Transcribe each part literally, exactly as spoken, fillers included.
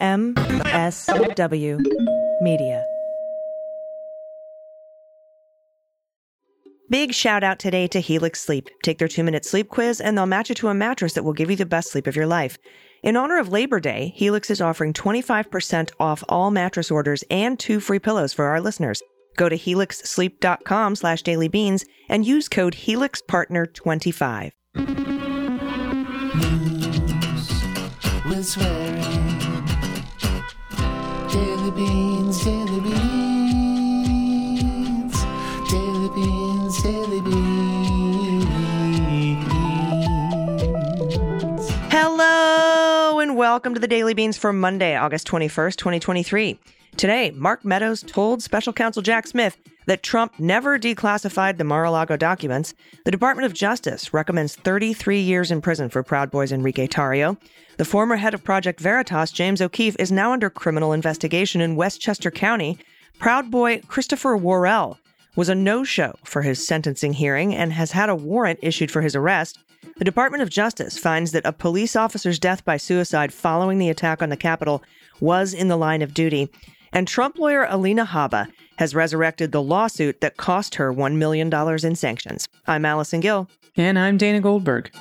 M S W Media. Big shout out today to Helix Sleep. Take their two-minute sleep quiz and they'll match you to a mattress that will give you the best sleep of your life. In honor of Labor Day, Helix is offering twenty-five percent off all mattress orders and two free pillows for our listeners. Go to helix sleep dot com slash dailybeans and use code helix partner twenty-five. News with swearing. Daily beans, daily beans, daily beans, daily beans. Hello and welcome to the Daily Beans for Monday, August twenty-first, twenty twenty-three. Today, Mark Meadows told Special Counsel Jack Smith that Trump never declassified the Mar-a-Lago documents. The Department of Justice recommends thirty-three years in prison for Proud Boy's Enrique Tarrio. The former head of Project Veritas, James O'Keefe, is now under criminal investigation in Westchester County. Proud Boy Christopher Worrell was a no-show for his sentencing hearing and has had a warrant issued for his arrest. The Department of Justice finds that a police officer's death by suicide following the attack on the Capitol was in the line of duty. And Trump lawyer Alina Habba has resurrected the lawsuit that cost her one million dollars in sanctions. I'm Allison Gill. And I'm Dana Goldberg.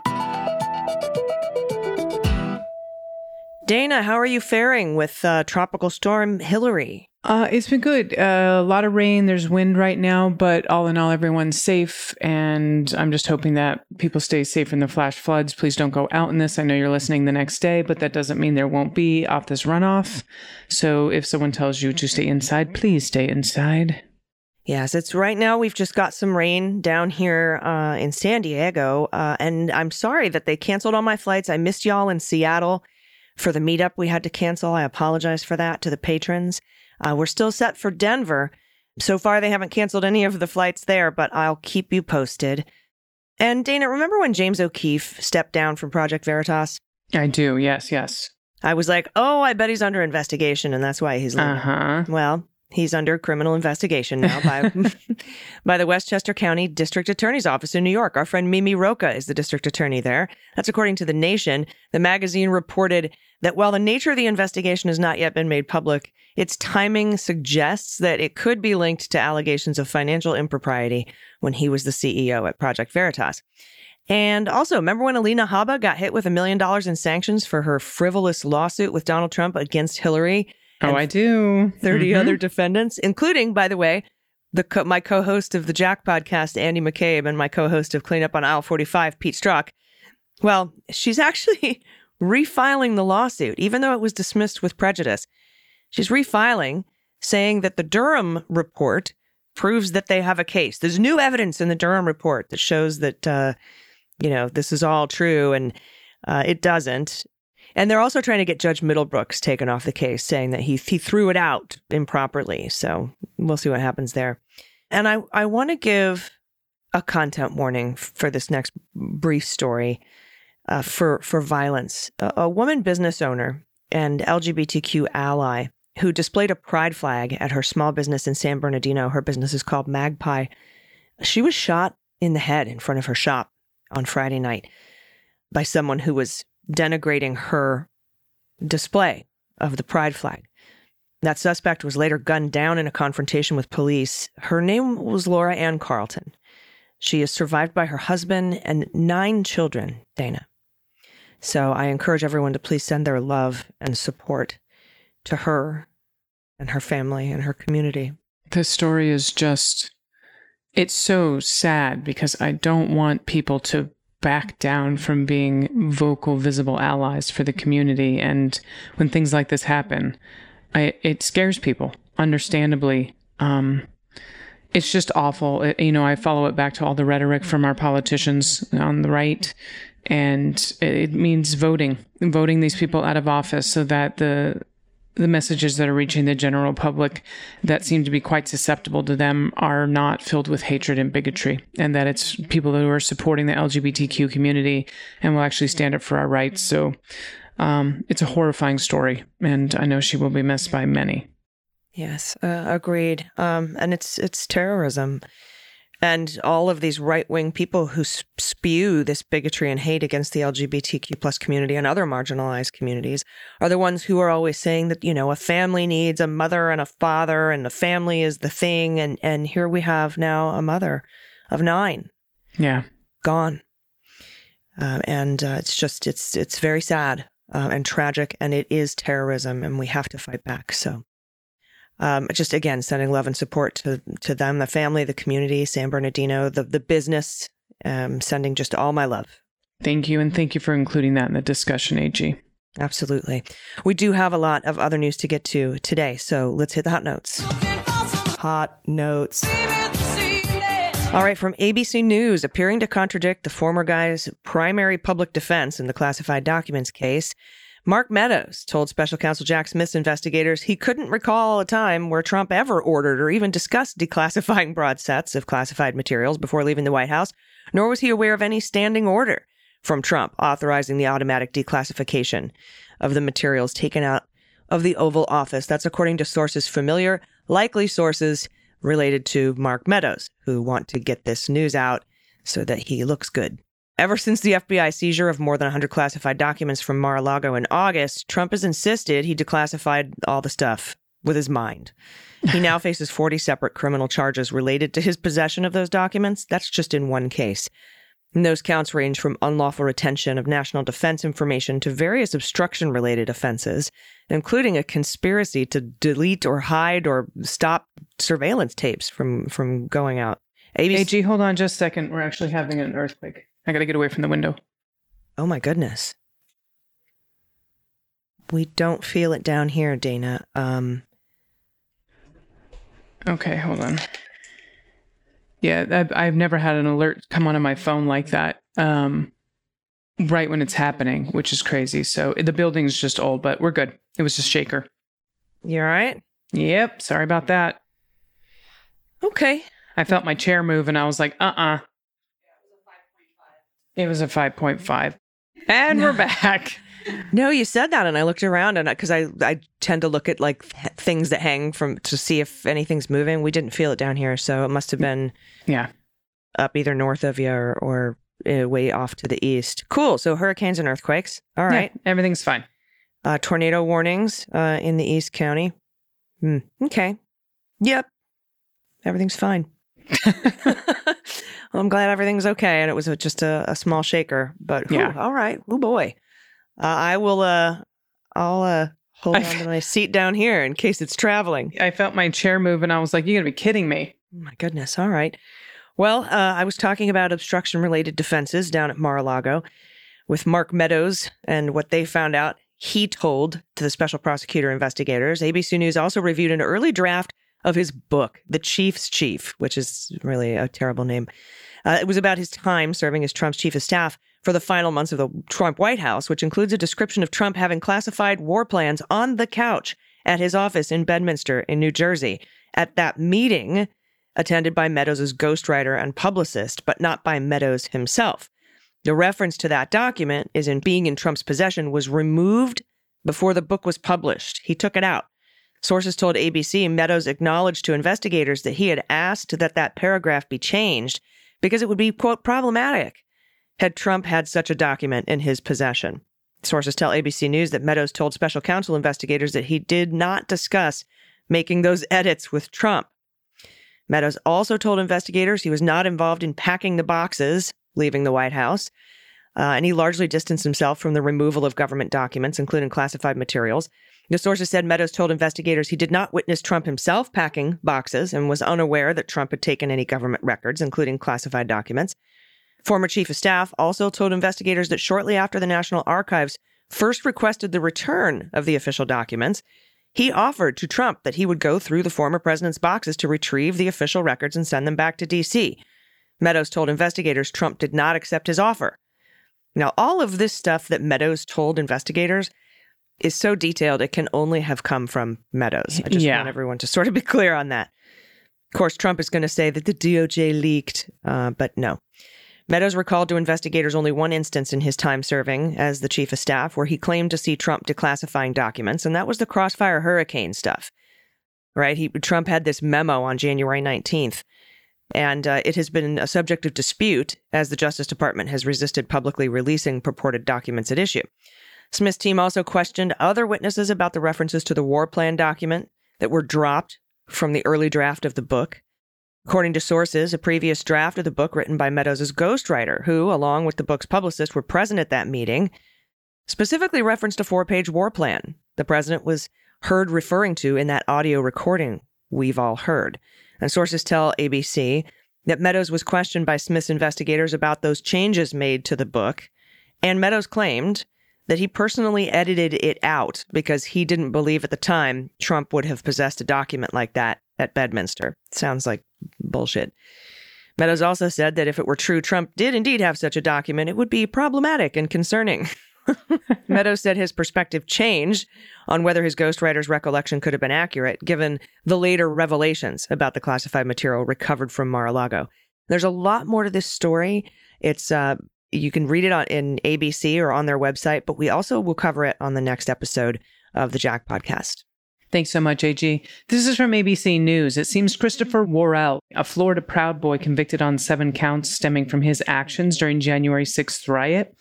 Dana, how are you faring with uh, Tropical Storm Hillary? Uh, it's been good. Uh, a lot of rain. There's wind right now, but all in all, everyone's safe. And I'm just hoping that people stay safe in the flash floods. Please don't go out in this. I know you're listening the next day, but that doesn't mean there won't be off this runoff. So if someone tells you to stay inside, please stay inside. Yes, it's right now. We've just got some rain down here uh, in San Diego. Uh, and I'm sorry that they canceled all my flights. I missed y'all in Seattle for the meetup we had to cancel. I apologize for that to the patrons. Uh, we're still set for Denver. So far, they haven't canceled any of the flights there, but I'll keep you posted. And Dana, remember when James O'Keefe stepped down from Project Veritas? I do. Yes, yes. I was like, oh, I bet he's under investigation, and that's why he's leaving. Uh-huh. Well, he's under criminal investigation now by, by the Westchester County District Attorney's Office in New York. Our friend Mimi Rocha is the district attorney there. That's according to The Nation. The magazine reported that while the nature of the investigation has not yet been made public, its timing suggests that it could be linked to allegations of financial impropriety when he was the C E O at Project Veritas. And also, remember when Alina Habba got hit with a million dollars in sanctions for her frivolous lawsuit with Donald Trump against Hillary? Oh, I do. thirty mm-hmm. other defendants, including, by the way, the co- my co-host of the Jack podcast, Andy McCabe, and my co-host of Clean Up on Aisle forty-five, Pete Strzok. Well, she's actually refiling the lawsuit, even though it was dismissed with prejudice. She's refiling, saying that the Durham report proves that they have a case. There's new evidence in the Durham report that shows that, uh, you know, this is all true, and uh, it doesn't. And they're also trying to get Judge Middlebrooks taken off the case, saying that he he threw it out improperly. So we'll see what happens there. And I, I want to give a content warning for this next brief story. Uh, for, for violence. A, a woman business owner and L G B T Q ally who displayed a pride flag at her small business in San Bernardino. Her business is called Magpie. She was shot in the head in front of her shop on Friday night by someone who was denigrating her display of the pride flag. That suspect was later gunned down in a confrontation with police. Her name was Laura Ann Carleton. She is survived by her husband and nine children, Dana. So I encourage everyone to please send their love and support to her and her family and her community. This story is just, it's so sad because I don't want people to back down from being vocal, visible allies for the community. And when things like this happen, I, it scares people, understandably. Um, it's just awful. It, you know, I follow it back to all the rhetoric from our politicians on the right. And it means voting, voting these people out of office so that the the messages that are reaching the general public that seem to be quite susceptible to them are not filled with hatred and bigotry, and that it's people who are supporting the L G B T Q community and will actually stand up for our rights. So um, it's a horrifying story, and I know she will be missed by many. Yes, uh, agreed. Um, and it's it's terrorism. And all of these right-wing people who spew this bigotry and hate against the L G B T Q plus community and other marginalized communities are the ones who are always saying that, you know, a family needs a mother and a father and the family is the thing. And, and here we have now a mother of nine. Yeah. Gone. Uh, and uh, it's just, it's, it's very sad uh, and tragic, and it is terrorism, and we have to fight back. So. Um, just, again, sending love and support to to them, the family, the community, San Bernardino, the, the business, um, sending just all my love. Thank you. And thank you for including that in the discussion, A G. Absolutely. We do have a lot of other news to get to today. So let's hit the hot notes. Hot notes. All right. From A B C News, appearing to contradict the former guy's primary public defense in the classified documents case, Mark Meadows told special counsel Jack Smith's investigators he couldn't recall a time where Trump ever ordered or even discussed declassifying broad sets of classified materials before leaving the White House, nor was he aware of any standing order from Trump authorizing the automatic declassification of the materials taken out of the Oval Office. That's according to sources familiar, likely sources related to Mark Meadows, who want to get this news out so that he looks good. Ever since the F B I seizure of more than one hundred classified documents from Mar-a-Lago in August, Trump has insisted he declassified all the stuff with his mind. He now faces forty separate criminal charges related to his possession of those documents. That's just in one case. And those counts range from unlawful retention of national defense information to various obstruction-related offenses, including a conspiracy to delete or hide or stop surveillance tapes from, from going out. A B C- A G, hold on just a second. We're actually having an earthquake. I got to get away from the window. Oh, my goodness. We don't feel it down here, Dana. Um, okay, hold on. Yeah, I've, I've never had an alert come onto my phone like that um, right when it's happening, which is crazy. So the building's just old, but we're good. It was just shaker. You all right? Yep. Sorry about that. Okay. I felt my chair move and I was like, uh-uh. It was a five point five. And no. We're back. No, you said that. And I looked around and because I, I, I tend to look at like h- things that hang from to see if anything's moving. We didn't feel it down here. So it must have been yeah, up either north of you or, or uh, way off to the east. Cool. So hurricanes and earthquakes. All right. Yeah, everything's fine. Uh, tornado warnings uh, in the East County. Mm. Okay. Yep. Everything's fine. Well, I'm glad everything's okay, and it was just a, a small shaker. But yeah, ooh, all right, oh boy, uh, I will. Uh, I'll uh, hold I on f- to my seat down here in case it's traveling. I felt my chair move, and I was like, "You're gonna be kidding me!" Oh, my goodness. All right. Well, uh, I was talking about obstruction-related defenses down at Mar-a-Lago with Mark Meadows and what they found out. He told to the special prosecutor investigators. A B C News also reviewed an early draft of his book, The Chief's Chief, which is really a terrible name. Uh, it was about his time serving as Trump's chief of staff for the final months of the Trump White House, which includes a description of Trump having classified war plans on the couch at his office in Bedminster in New Jersey at that meeting attended by Meadows' ghostwriter and publicist, but not by Meadows himself. The reference to that document is in being in Trump's possession was removed before the book was published. He took it out. Sources told A B C Meadows acknowledged to investigators that he had asked that that paragraph be changed because it would be, quote, problematic had Trump had such a document in his possession. Sources tell A B C News that Meadows told special counsel investigators that he did not discuss making those edits with Trump. Meadows also told investigators he was not involved in packing the boxes, leaving the White House, uh, and he largely distanced himself from the removal of government documents, including classified materials. The sources said Meadows told investigators he did not witness Trump himself packing boxes and was unaware that Trump had taken any government records, including classified documents. Former chief of staff also told investigators that shortly after the National Archives first requested the return of the official documents, he offered to Trump that he would go through the former president's boxes to retrieve the official records and send them back to D C. Meadows told investigators Trump did not accept his offer. Now, all of this stuff that Meadows told investigators is so detailed, it can only have come from Meadows. I just yeah. want everyone to sort of be clear on that. Of course, Trump is going to say that the D O J leaked, uh, but no. Meadows recalled to investigators only one instance in his time serving as the chief of staff where he claimed to see Trump declassifying documents, and that was the Crossfire Hurricane stuff, right? He Trump had this memo on January nineteenth and uh, it has been a subject of dispute as the Justice Department has resisted publicly releasing purported documents at issue. Smith's team also questioned other witnesses about the references to the war plan document that were dropped from the early draft of the book. According to sources, a previous draft of the book written by Meadows' ghostwriter, who, along with the book's publicist, were present at that meeting, specifically referenced a four-page war plan the president was heard referring to in that audio recording we've all heard. And sources tell A B C that Meadows was questioned by Smith's investigators about those changes made to the book, and Meadows claimed that he personally edited it out because he didn't believe at the time Trump would have possessed a document like that at Bedminster. Sounds like bullshit. Meadows also said that if it were true Trump did indeed have such a document, it would be problematic and concerning. Meadows said his perspective changed on whether his ghostwriter's recollection could have been accurate, given the later revelations about the classified material recovered from Mar-a-Lago. There's a lot more to this story. It's uh, you can read it on in A B C or on their website, but we also will cover it on the next episode of the Jack Podcast. Thanks so much, A G. This is from A B C News. It seems Christopher Worrell, a Florida Proud Boy convicted on seven counts stemming from his actions during January sixth riot,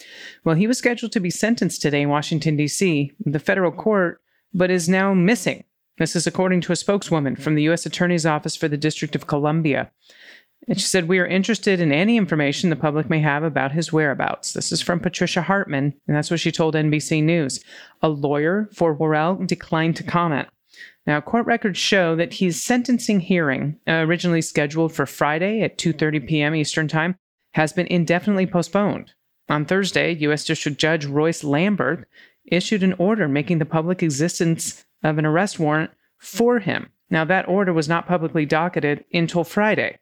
well, he was scheduled to be sentenced today in Washington, D C, the federal court, but is now missing. This is according to a spokeswoman from the U S Attorney's Office for the District of Columbia. And she said, "We are interested in any information the public may have about his whereabouts." This is from Patricia Hartman, and that's what she told N B C News. A lawyer for Worrell declined to comment. Now, court records show that his sentencing hearing, uh, originally scheduled for Friday at two thirty p.m. Eastern Time, has been indefinitely postponed. On Thursday, U S District Judge Royce Lamberth issued an order making the public existence of an arrest warrant for him. Now, that order was not publicly docketed until Friday.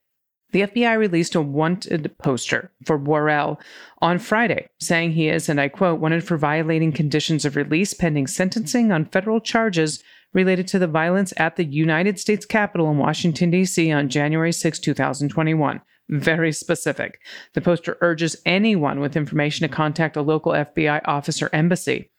The F B I released a wanted poster for Worrell on Friday, saying he is, and I quote, "wanted for violating conditions of release pending sentencing on federal charges related to the violence at the United States Capitol in Washington, D C on January sixth, twenty twenty-one. Very specific. The poster urges anyone with information to contact a local F B I office or embassy.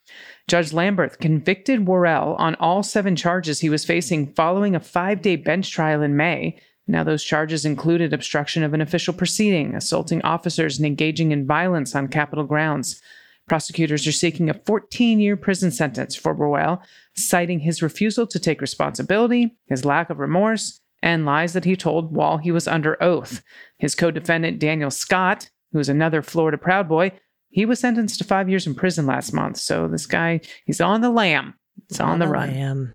Judge Lamberth convicted Worrell on all seven charges he was facing following a five-day bench trial in May. Now, those charges included obstruction of an official proceeding, assaulting officers, and engaging in violence on Capitol grounds. Prosecutors are seeking a fourteen-year prison sentence for Worrell, citing his refusal to take responsibility, his lack of remorse, and lies that he told while he was under oath. His co-defendant, Daniel Scott, who is another Florida Proud Boy, he was sentenced to five years in prison last month. So this guy, he's on the lam. He's on, on the, the run. Lam.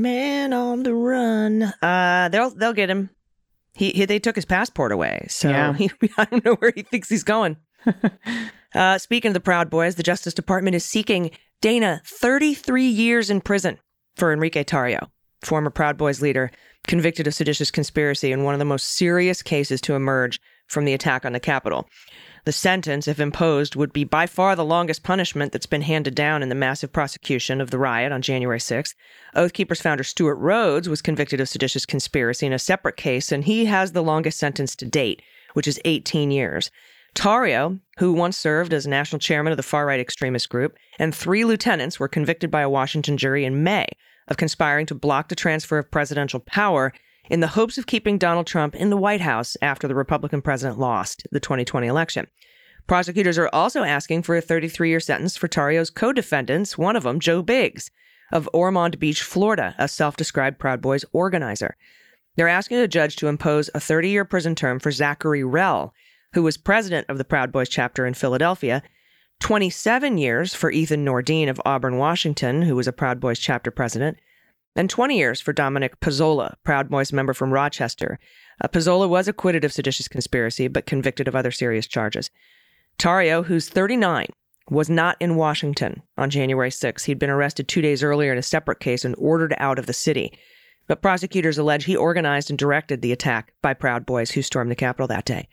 Man on the run. Uh, they'll they'll get him. He, he They took his passport away, so yeah. he, I don't know where he thinks he's going. Uh, speaking of the Proud Boys, the Justice Department is seeking, Dana, thirty-three years in prison for Enrique Tarrio, former Proud Boys leader, convicted of seditious conspiracy in one of the most serious cases to emerge from the attack on the Capitol. The sentence, if imposed, would be by far the longest punishment that's been handed down in the massive prosecution of the riot on January sixth. Oath Keepers founder Stuart Rhodes was convicted of seditious conspiracy in a separate case, and he has the longest sentence to date, which is eighteen years. Tarrio, who once served as national chairman of the far-right extremist group, and three lieutenants were convicted by a Washington jury in May of conspiring to block the transfer of presidential power in the hopes of keeping Donald Trump in the White House after the Republican president lost the twenty twenty election. Prosecutors are also asking for a thirty-three-year sentence for Tarrio's co-defendants, one of them, Joe Biggs, of Ormond Beach, Florida, a self-described Proud Boys organizer. They're asking a judge to impose a thirty-year prison term for Zachary Rell, who was president of the Proud Boys chapter in Philadelphia, twenty-seven years for Ethan Nordine of Auburn, Washington, who was a Proud Boys chapter president, and twenty years for Dominic Pizzola, Proud Boys member from Rochester. Uh, Pizzola was acquitted of seditious conspiracy, but convicted of other serious charges. Tarrio, who's thirty-nine, was not in Washington on January sixth. He'd been arrested two days earlier in a separate case and ordered out of the city. But prosecutors allege he organized and directed the attack by Proud Boys who stormed the Capitol that day.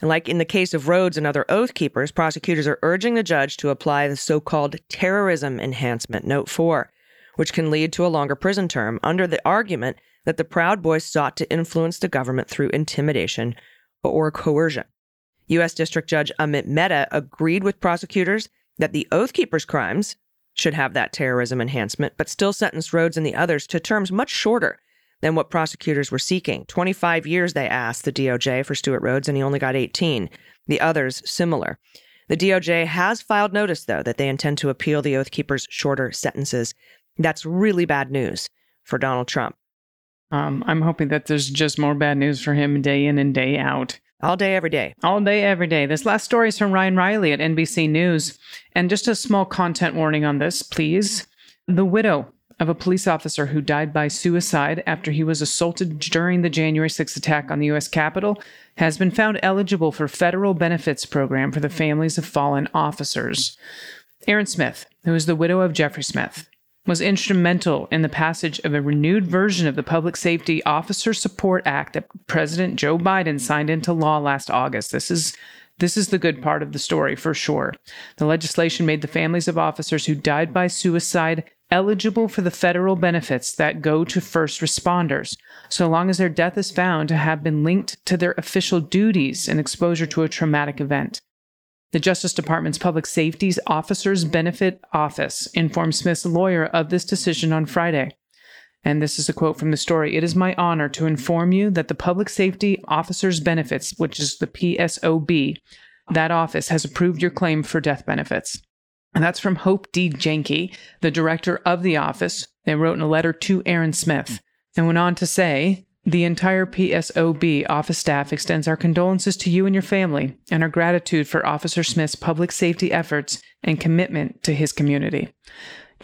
Like in the case of Rhodes and other Oath Keepers, prosecutors are urging the judge to apply the so-called terrorism enhancement, Note four, which can lead to a longer prison term under the argument that the Proud Boys sought to influence the government through intimidation or coercion. U S District Judge Amit Mehta agreed with prosecutors that the Oath Keepers' crimes should have that terrorism enhancement, but still sentenced Rhodes and the others to terms much shorter than what prosecutors were seeking. twenty-five years, they asked the D O J for Stuart Rhodes, and he only got eighteen. The others, similar. The D O J has filed notice, though, that they intend to appeal the Oath Keepers' shorter sentences. That's really bad news for Donald Trump. Um, I'm hoping that there's just more bad news for him day in and day out. All day, every day. All day, every day. This last story is from Ryan Riley at N B C News. And just a small content warning on this, please. The widow of a police officer who died by suicide after he was assaulted during the January sixth attack on the U S Capitol has been found eligible for federal benefits program for the families of fallen officers. Aaron Smith, who is the widow of Jeffrey Smith, was instrumental in the passage of a renewed version of the Public Safety Officer Support Act that President Joe Biden signed into law last August. This is This is the good part of the story, for sure. The legislation made the families of officers who died by suicide eligible for the federal benefits that go to first responders, so long as their death is found to have been linked to their official duties and exposure to a traumatic event. The Justice Department's Public Safety's Officers Benefit Office informed Smith's lawyer of this decision on Friday. And this is a quote from the story. "It is my honor to inform you that the Public Safety Officers Benefits, which is the P S O B, that office has approved your claim for death benefits." And that's from Hope D. Janke, the director of the office. They wrote in a letter to Aaron Smith and went on to say, "The entire P S O B office staff extends our condolences to you and your family and our gratitude for Officer Smith's public safety efforts and commitment to his community."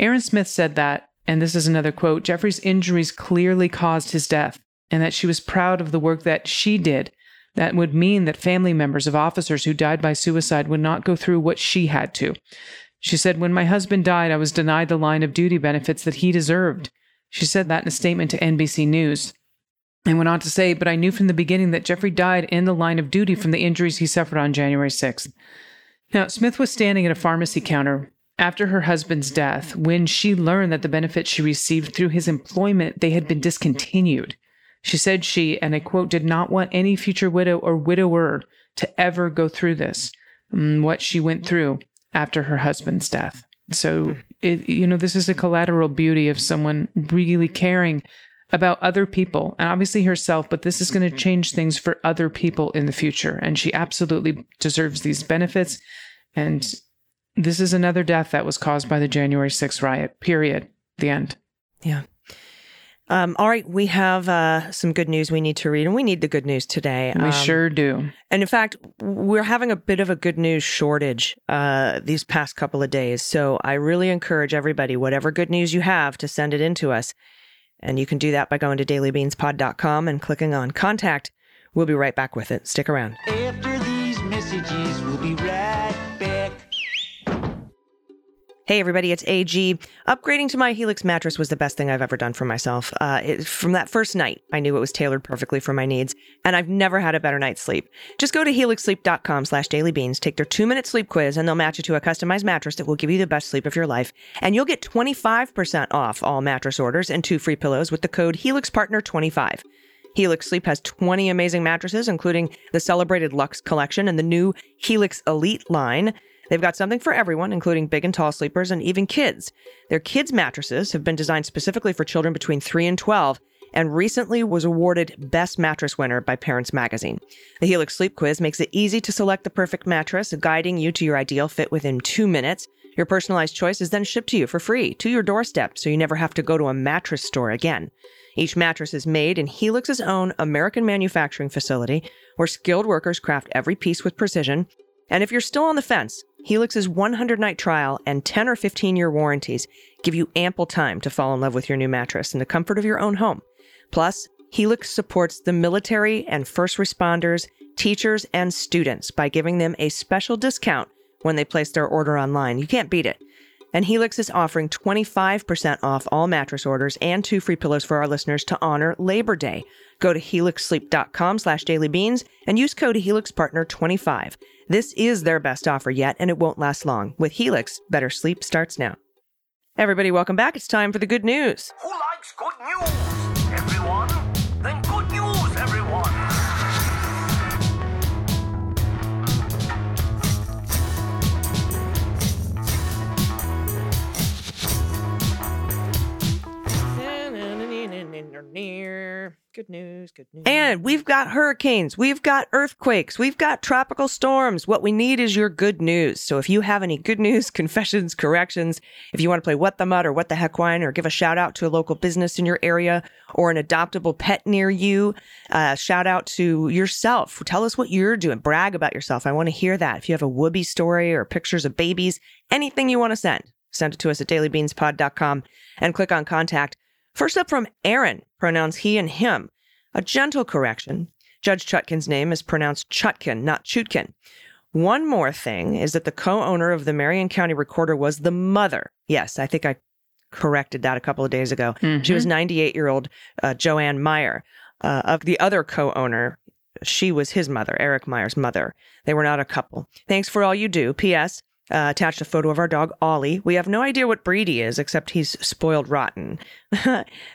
Aaron Smith said that, and this is another quote, "Jeffrey's injuries clearly caused his death and that she was proud of the work that she did. That would mean that family members of officers who died by suicide would not go through what she had to. She said, when my husband died, I was denied the line of duty benefits that he deserved." She said that in a statement to N B C News and went on to say, "But I knew from the beginning that Jeffrey died in the line of duty from the injuries he suffered on January sixth. Now, Smith was standing at a pharmacy counter after her husband's death when she learned that the benefits she received through his employment, they had been discontinued. She said she, and I quote, "did not want any future widow or widower to ever go through this," what she went through after her husband's death. So, it, you know, this is a collateral beauty of someone really caring about other people and obviously herself, but this is going to change things for other people in the future. And she absolutely deserves these benefits. And this is another death that was caused by the January sixth riot, period. The end. Yeah. Um, all right, we have uh, some good news we need to read, and we need the good news today. We um, sure do. And in fact, we're having a bit of a good news shortage uh, these past couple of days. So I really encourage everybody, whatever good news you have, to send it in to us. And you can do that by going to daily beans pod dot com and clicking on Contact. We'll be right back with it. Stick around. After these messages, we'll be right back. Hey, everybody, it's A G. Upgrading to my Helix mattress was the best thing I've ever done for myself. Uh, it, from that first night, I knew it was tailored perfectly for my needs, and I've never had a better night's sleep. Just go to helix sleep dot com slash daily beans, take their two-minute sleep quiz, and they'll match you to a customized mattress that will give you the best sleep of your life. And you'll get twenty-five percent off all mattress orders and two free pillows with the code helix partner twenty-five. Helix Sleep has twenty amazing mattresses, including the celebrated Luxe collection and the new Helix Elite line. They've got something for everyone, including big and tall sleepers and even kids. Their kids' mattresses have been designed specifically for children between three and twelve and recently was awarded Best Mattress Winner by Parents Magazine. The Helix Sleep Quiz makes it easy to select the perfect mattress, guiding you to your ideal fit within two minutes. Your personalized choice is then shipped to you for free to your doorstep, so you never have to go to a mattress store again. Each mattress is made in Helix's own American manufacturing facility, where skilled workers craft every piece with precision. And if you're still on the fence, Helix's one hundred night trial and ten or fifteen year warranties give you ample time to fall in love with your new mattress in the comfort of your own home. Plus, Helix supports the military and first responders, teachers, and students by giving them a special discount when they place their order online. You can't beat it. And Helix is offering twenty-five percent off all mattress orders and two free pillows for our listeners to honor Labor Day. Go to helix sleep dot com slash daily beans and use code helix partner twenty-five. This is their best offer yet, and it won't last long. With Helix, better sleep starts now. Everybody, welcome back. It's time for the good news. Who likes good news, everyone? Then good news, everyone. darn near. Good news, good news. And we've got hurricanes. We've got earthquakes. We've got tropical storms. What we need is your good news. So if you have any good news, confessions, corrections, if you want to play What the Mud or What the Heck Wine, or give a shout out to a local business in your area or an adoptable pet near you, uh, shout out to yourself. Tell us what you're doing. Brag about yourself. I want to hear that. If you have a whoopee story or pictures of babies, anything you want to send, send it to us at daily beans pod dot com and click on contact. First up from Aaron, pronouns he and him. A gentle correction. Judge Chutkin's name is pronounced Chutkin, not Chutkin. One more thing is that the co-owner of the Marion County Recorder was the mother. Yes, I think I corrected that a couple of days ago. Mm-hmm. She was ninety-eight-year-old uh, Joanne Meyer. Uh, of the other co-owner, she was his mother, Eric Meyer's mother. They were not a couple. Thanks for all you do. P S Uh, attached a photo of our dog, Ollie. We have no idea what breed he is, except he's spoiled rotten.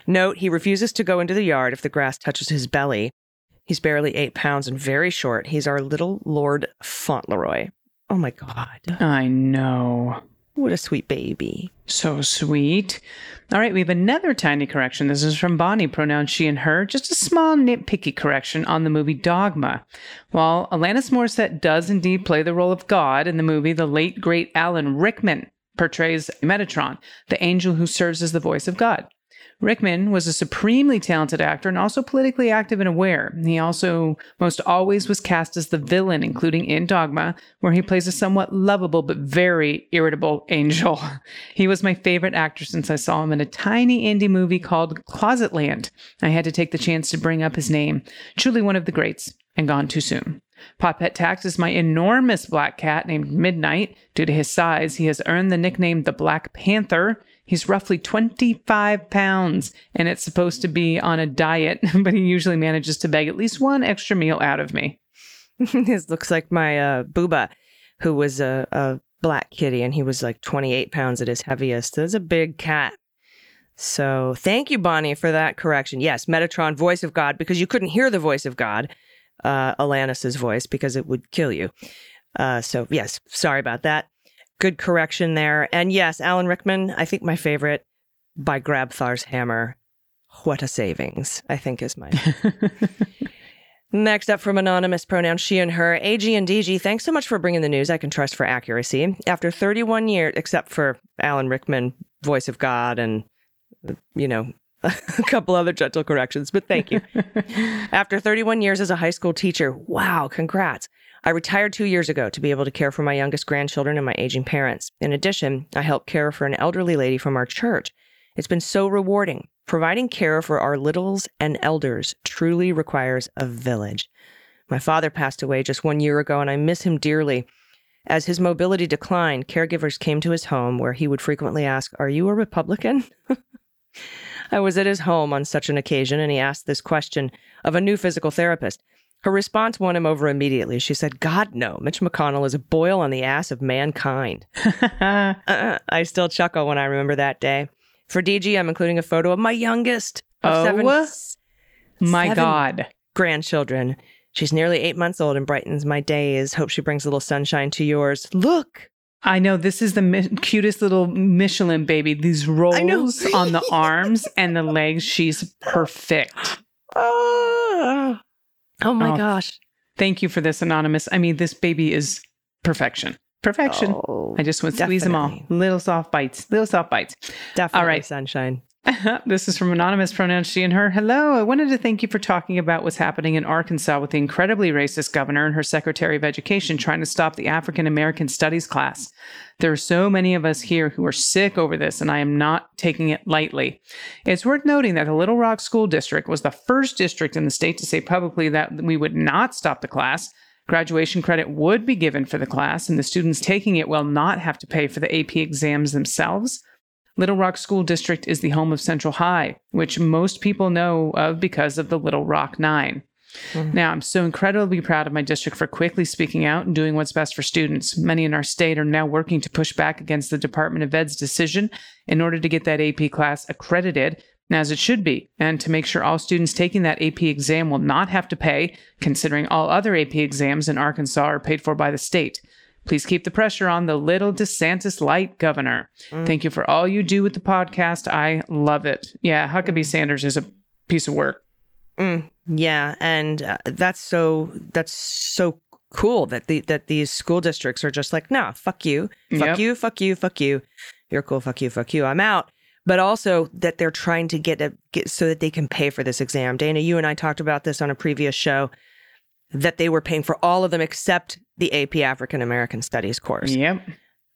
Note, he refuses to go into the yard if the grass touches his belly. He's barely eight pounds and very short. He's our little Lord Fauntleroy. Oh, my God. I know. What a sweet baby. So sweet. All right, we have another tiny correction. This is from Bonnie, pronouns she and her. Just a small nitpicky correction on the movie Dogma. While Alanis Morissette does indeed play the role of God in the movie, the late, great Alan Rickman portrays Metatron, the angel who serves as the voice of God. Rickman was a supremely talented actor and also politically active and aware. He also most always was cast as the villain, including in Dogma, where he plays a somewhat lovable but very irritable angel. He was my favorite actor since I saw him in a tiny indie movie called Closetland. I had to take the chance to bring up his name. Truly one of the greats, and gone too soon. Pop Pet Tax is my enormous black cat named Midnight. Due to his size, he has earned the nickname the Black Panther. He's roughly twenty-five pounds, and it's supposed to be on a diet, but he usually manages to beg at least one extra meal out of me. This looks like my uh, Booba, who was a, a black kitty, and he was like twenty-eight pounds at his heaviest. That's a big cat. So thank you, Bonnie, for that correction. Yes, Metatron, voice of God, because you couldn't hear the voice of God, uh, Alanis's voice, because it would kill you. Uh, so yes, sorry about that. Good correction there. And yes, Alan Rickman, I think my favorite, by Grabthar's Hammer. What a savings, I think is mine. Next up from anonymous, pronouns she and her. A G and D G, thanks so much for bringing the news I can trust for accuracy. After thirty-one years, except for Alan Rickman, voice of God, and, you know, a couple other gentle corrections, but thank you. After thirty-one years as a high school teacher, wow, congrats. I retired two years ago to be able to care for my youngest grandchildren and my aging parents. In addition, I helped care for an elderly lady from our church. It's been so rewarding. Providing care for our littles and elders truly requires a village. My father passed away just one year ago, and I miss him dearly. As his mobility declined, caregivers came to his home where he would frequently ask, "Are you a Republican?" I was at his home on such an occasion, and he asked this question of a new physical therapist. Her response won him over immediately. She said, "God, no. Mitch McConnell is a boil on the ass of mankind." uh, I still chuckle when I remember that day. For D G, I'm including a photo of my youngest. Of oh, seven, my seven God. Grandchildren. She's nearly eight months old and brightens my days. Hope she brings a little sunshine to yours. Look. I know, this is the mi- cutest little Michelin baby. These rolls on the arms and the legs. She's perfect. Oh. Oh, my oh, gosh. Thank you for this, Anonymous. I mean, this baby is perfection. Perfection. Oh, I just want to definitely. Squeeze them all. Little soft bites. Little soft bites. Definitely. All right. Sunshine. This is from Anonymous, pronouns she and her. Hello. I wanted to thank you for talking about what's happening in Arkansas with the incredibly racist governor and her Secretary of Education trying to stop the African-American studies class. There are so many of us here who are sick over this, and I am not taking it lightly. It's worth noting that the Little Rock School District was the first district in the state to say publicly that we would not stop the class. Graduation credit would be given for the class, and the students taking it will not have to pay for the A P exams themselves. Little Rock School District is the home of Central High, which most people know of because of the Little Rock Nine. Mm-hmm. Now, I'm so incredibly proud of my district for quickly speaking out and doing what's best for students. Many in our state are now working to push back against the Department of Ed's decision in order to get that A P class accredited, as it should be, and to make sure all students taking that A P exam will not have to pay, considering all other A P exams in Arkansas are paid for by the state. Please keep the pressure on the little DeSantis light governor. Mm. Thank you for all you do with the podcast. I love it. Yeah, Huckabee Sanders is a piece of work. Mm, yeah, and uh, that's so that's so cool that the that these school districts are just like, nah, fuck you, fuck yep. you, fuck you, fuck you. You're cool, fuck you, fuck you. I'm out. But also that they're trying to get a get so that they can pay for this exam. Dana, you and I talked about this on a previous show, that they were paying for all of them except the A P African American Studies course. Yep.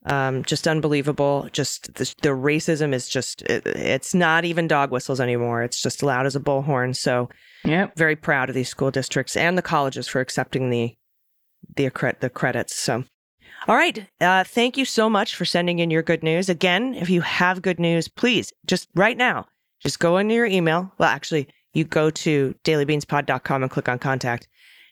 Um, just unbelievable. Just the, the racism is just, it, it's not even dog whistles anymore. It's just loud as a bullhorn. So yep. very proud of these school districts and the colleges for accepting the, the, the credits. So, all right. Uh, thank you so much for sending in your good news. Again, if you have good news, please just right now, just go into your email. Well, actually you go to daily beans pod dot com and click on contact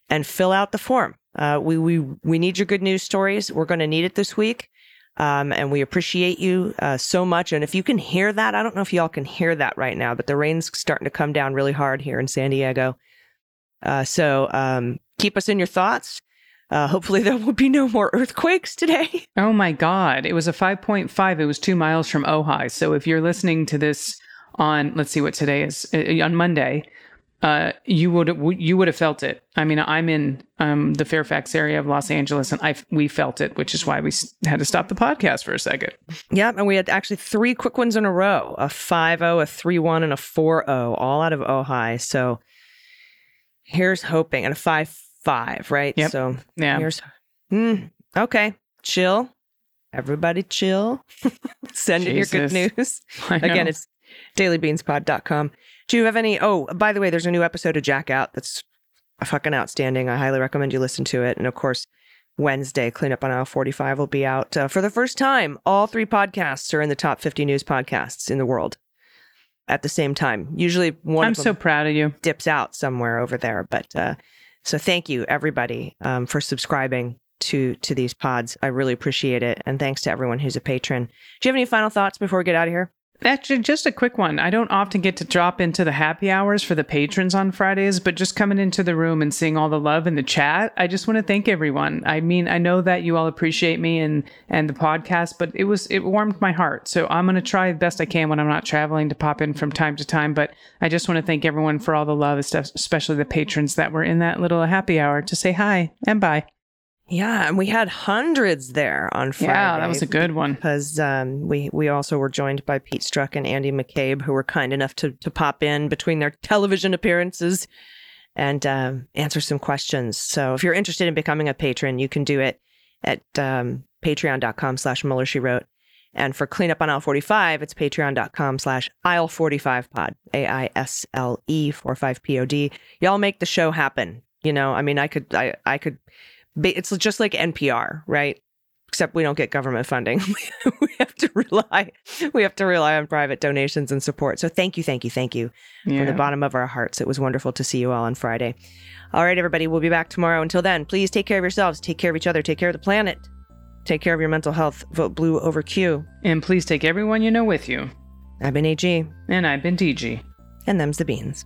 and fill out the form. Uh, we, we, we need your good news stories. We're going to need it this week. Um, and we appreciate you uh, so much. And if you can hear that, I don't know if y'all can hear that right now, but the rain's starting to come down really hard here in San Diego. Uh, so um, keep us in your thoughts. Uh, hopefully there will be no more earthquakes today. Oh my God. It was a five point five. It was two miles from Ojai. So if you're listening to this on, let's see what today is, uh, on Monday, uh, you would you would have felt it. I mean, I'm in um, the Fairfax area of Los Angeles, and I we felt it, which is why we had to stop the podcast for a second. Yeah, and we had actually three quick ones in a row: a five zero, a three one, and a four zero, all out of Ojai. So here's hoping, and a five five, right? Yep. So yeah, here's mm, okay. Chill, everybody, chill. Send in your good news. Again, it's daily beans pod dot com. Do you have any? Oh, by the way, there's a new episode of Jack Out that's fucking outstanding. I highly recommend you listen to it. And of course, Wednesday, Clean Up on Aisle forty-five will be out uh, for the first time. All three podcasts are in the top fifty news podcasts in the world at the same time. Usually one I'm of them so proud of you. Dips out somewhere over there. But uh, so thank you, everybody, um, for subscribing to to these pods. I really appreciate it. And thanks to everyone who's a patron. Do you have any final thoughts before we get out of here? Actually, just a quick one. I don't often get to drop into the happy hours for the patrons on Fridays, but just coming into the room and seeing all the love in the chat, I just want to thank everyone. I mean, I know that you all appreciate me and, and the podcast, but it was it warmed my heart. So I'm going to try the best I can when I'm not traveling to pop in from time to time. But I just want to thank everyone for all the love and stuff, especially the patrons that were in that little happy hour to say hi and bye. Yeah, and we had hundreds there on Friday. Yeah, that was a good one. Because um, we, we also were joined by Pete Strzok and Andy McCabe, who were kind enough to, to pop in between their television appearances and um, answer some questions. So if you're interested in becoming a patron, you can do it at um, patreon.com slash Mueller, She Wrote. And for Cleanup on Aisle forty-five, it's patreon.com slash Aisle 45 pod, A I S L E forty-five P O D. Y'all make the show happen. You know, I mean, I could, I, I could... It's just like N P R, right? Except we don't get government funding. we have to rely, we have to rely on private donations and support. So thank you, thank you, thank you yeah. from the bottom of our hearts. It was wonderful to see you all on Friday. All right, everybody, we'll be back tomorrow. Until then, please take care of yourselves, take care of each other, take care of the planet, take care of your mental health. Vote blue over Q. And please take everyone you know with you. I've been A G. And I've been D G. And them's the beans.